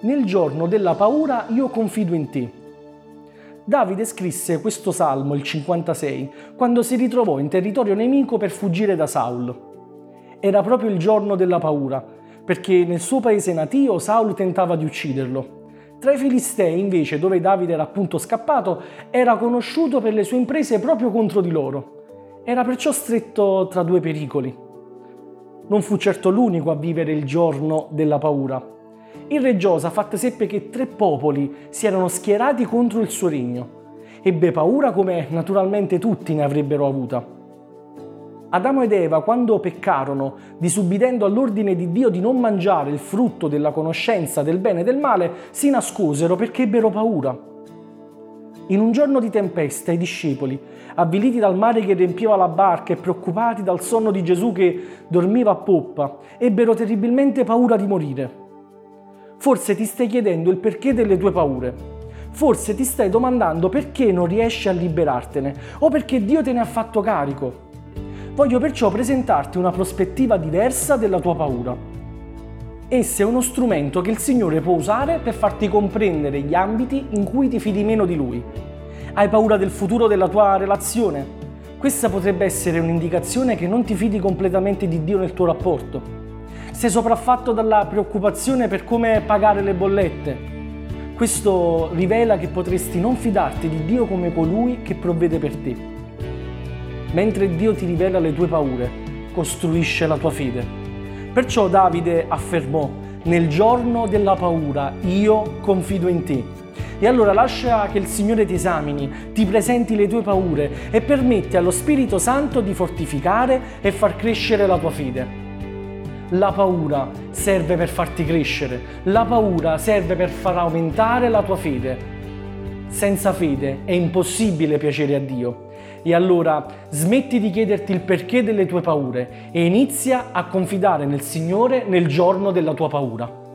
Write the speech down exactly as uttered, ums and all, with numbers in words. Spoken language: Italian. Nel giorno della paura io confido in te. Davide scrisse questo salmo, il cinquantasei, quando si ritrovò in territorio nemico per fuggire da Saul. Era proprio il giorno della paura, perché nel suo paese natio Saul tentava di ucciderlo. Tra i Filistei, invece, dove Davide era appunto scappato, era conosciuto per le sue imprese proprio contro di loro. Era perciò stretto tra due pericoli. Non fu certo l'unico a vivere il giorno della paura. Il re Giosafat seppe che tre popoli si erano schierati contro il suo regno. Ebbe paura come naturalmente tutti ne avrebbero avuta. Adamo ed Eva, quando peccarono, disubbidendo all'ordine di Dio di non mangiare il frutto della conoscenza del bene e del male, si nascosero perché ebbero paura. In un giorno di tempesta, i discepoli, avviliti dal mare che riempiva la barca e preoccupati dal sonno di Gesù che dormiva a poppa, ebbero terribilmente paura di morire. Forse ti stai chiedendo il perché delle tue paure. Forse ti stai domandando perché non riesci a liberartene o perché Dio te ne ha fatto carico. Voglio perciò presentarti una prospettiva diversa della tua paura. Essa è uno strumento che il Signore può usare per farti comprendere gli ambiti in cui ti fidi meno di Lui. Hai paura del futuro della tua relazione? Questa potrebbe essere un'indicazione che non ti fidi completamente di Dio nel tuo rapporto. Sei sopraffatto dalla preoccupazione per come pagare le bollette. Questo rivela che potresti non fidarti di Dio come colui che provvede per te. Mentre Dio ti rivela le tue paure, costruisce la tua fede. Perciò Davide affermò: nel giorno della paura io confido in te. E allora lascia che il Signore ti esamini, ti presenti le tue paure e permetti allo Spirito Santo di fortificare e far crescere la tua fede. La paura serve per farti crescere, la paura serve per far aumentare la tua fede. Senza fede è impossibile piacere a Dio. E allora smetti di chiederti il perché delle tue paure e inizia a confidare nel Signore nel giorno della tua paura.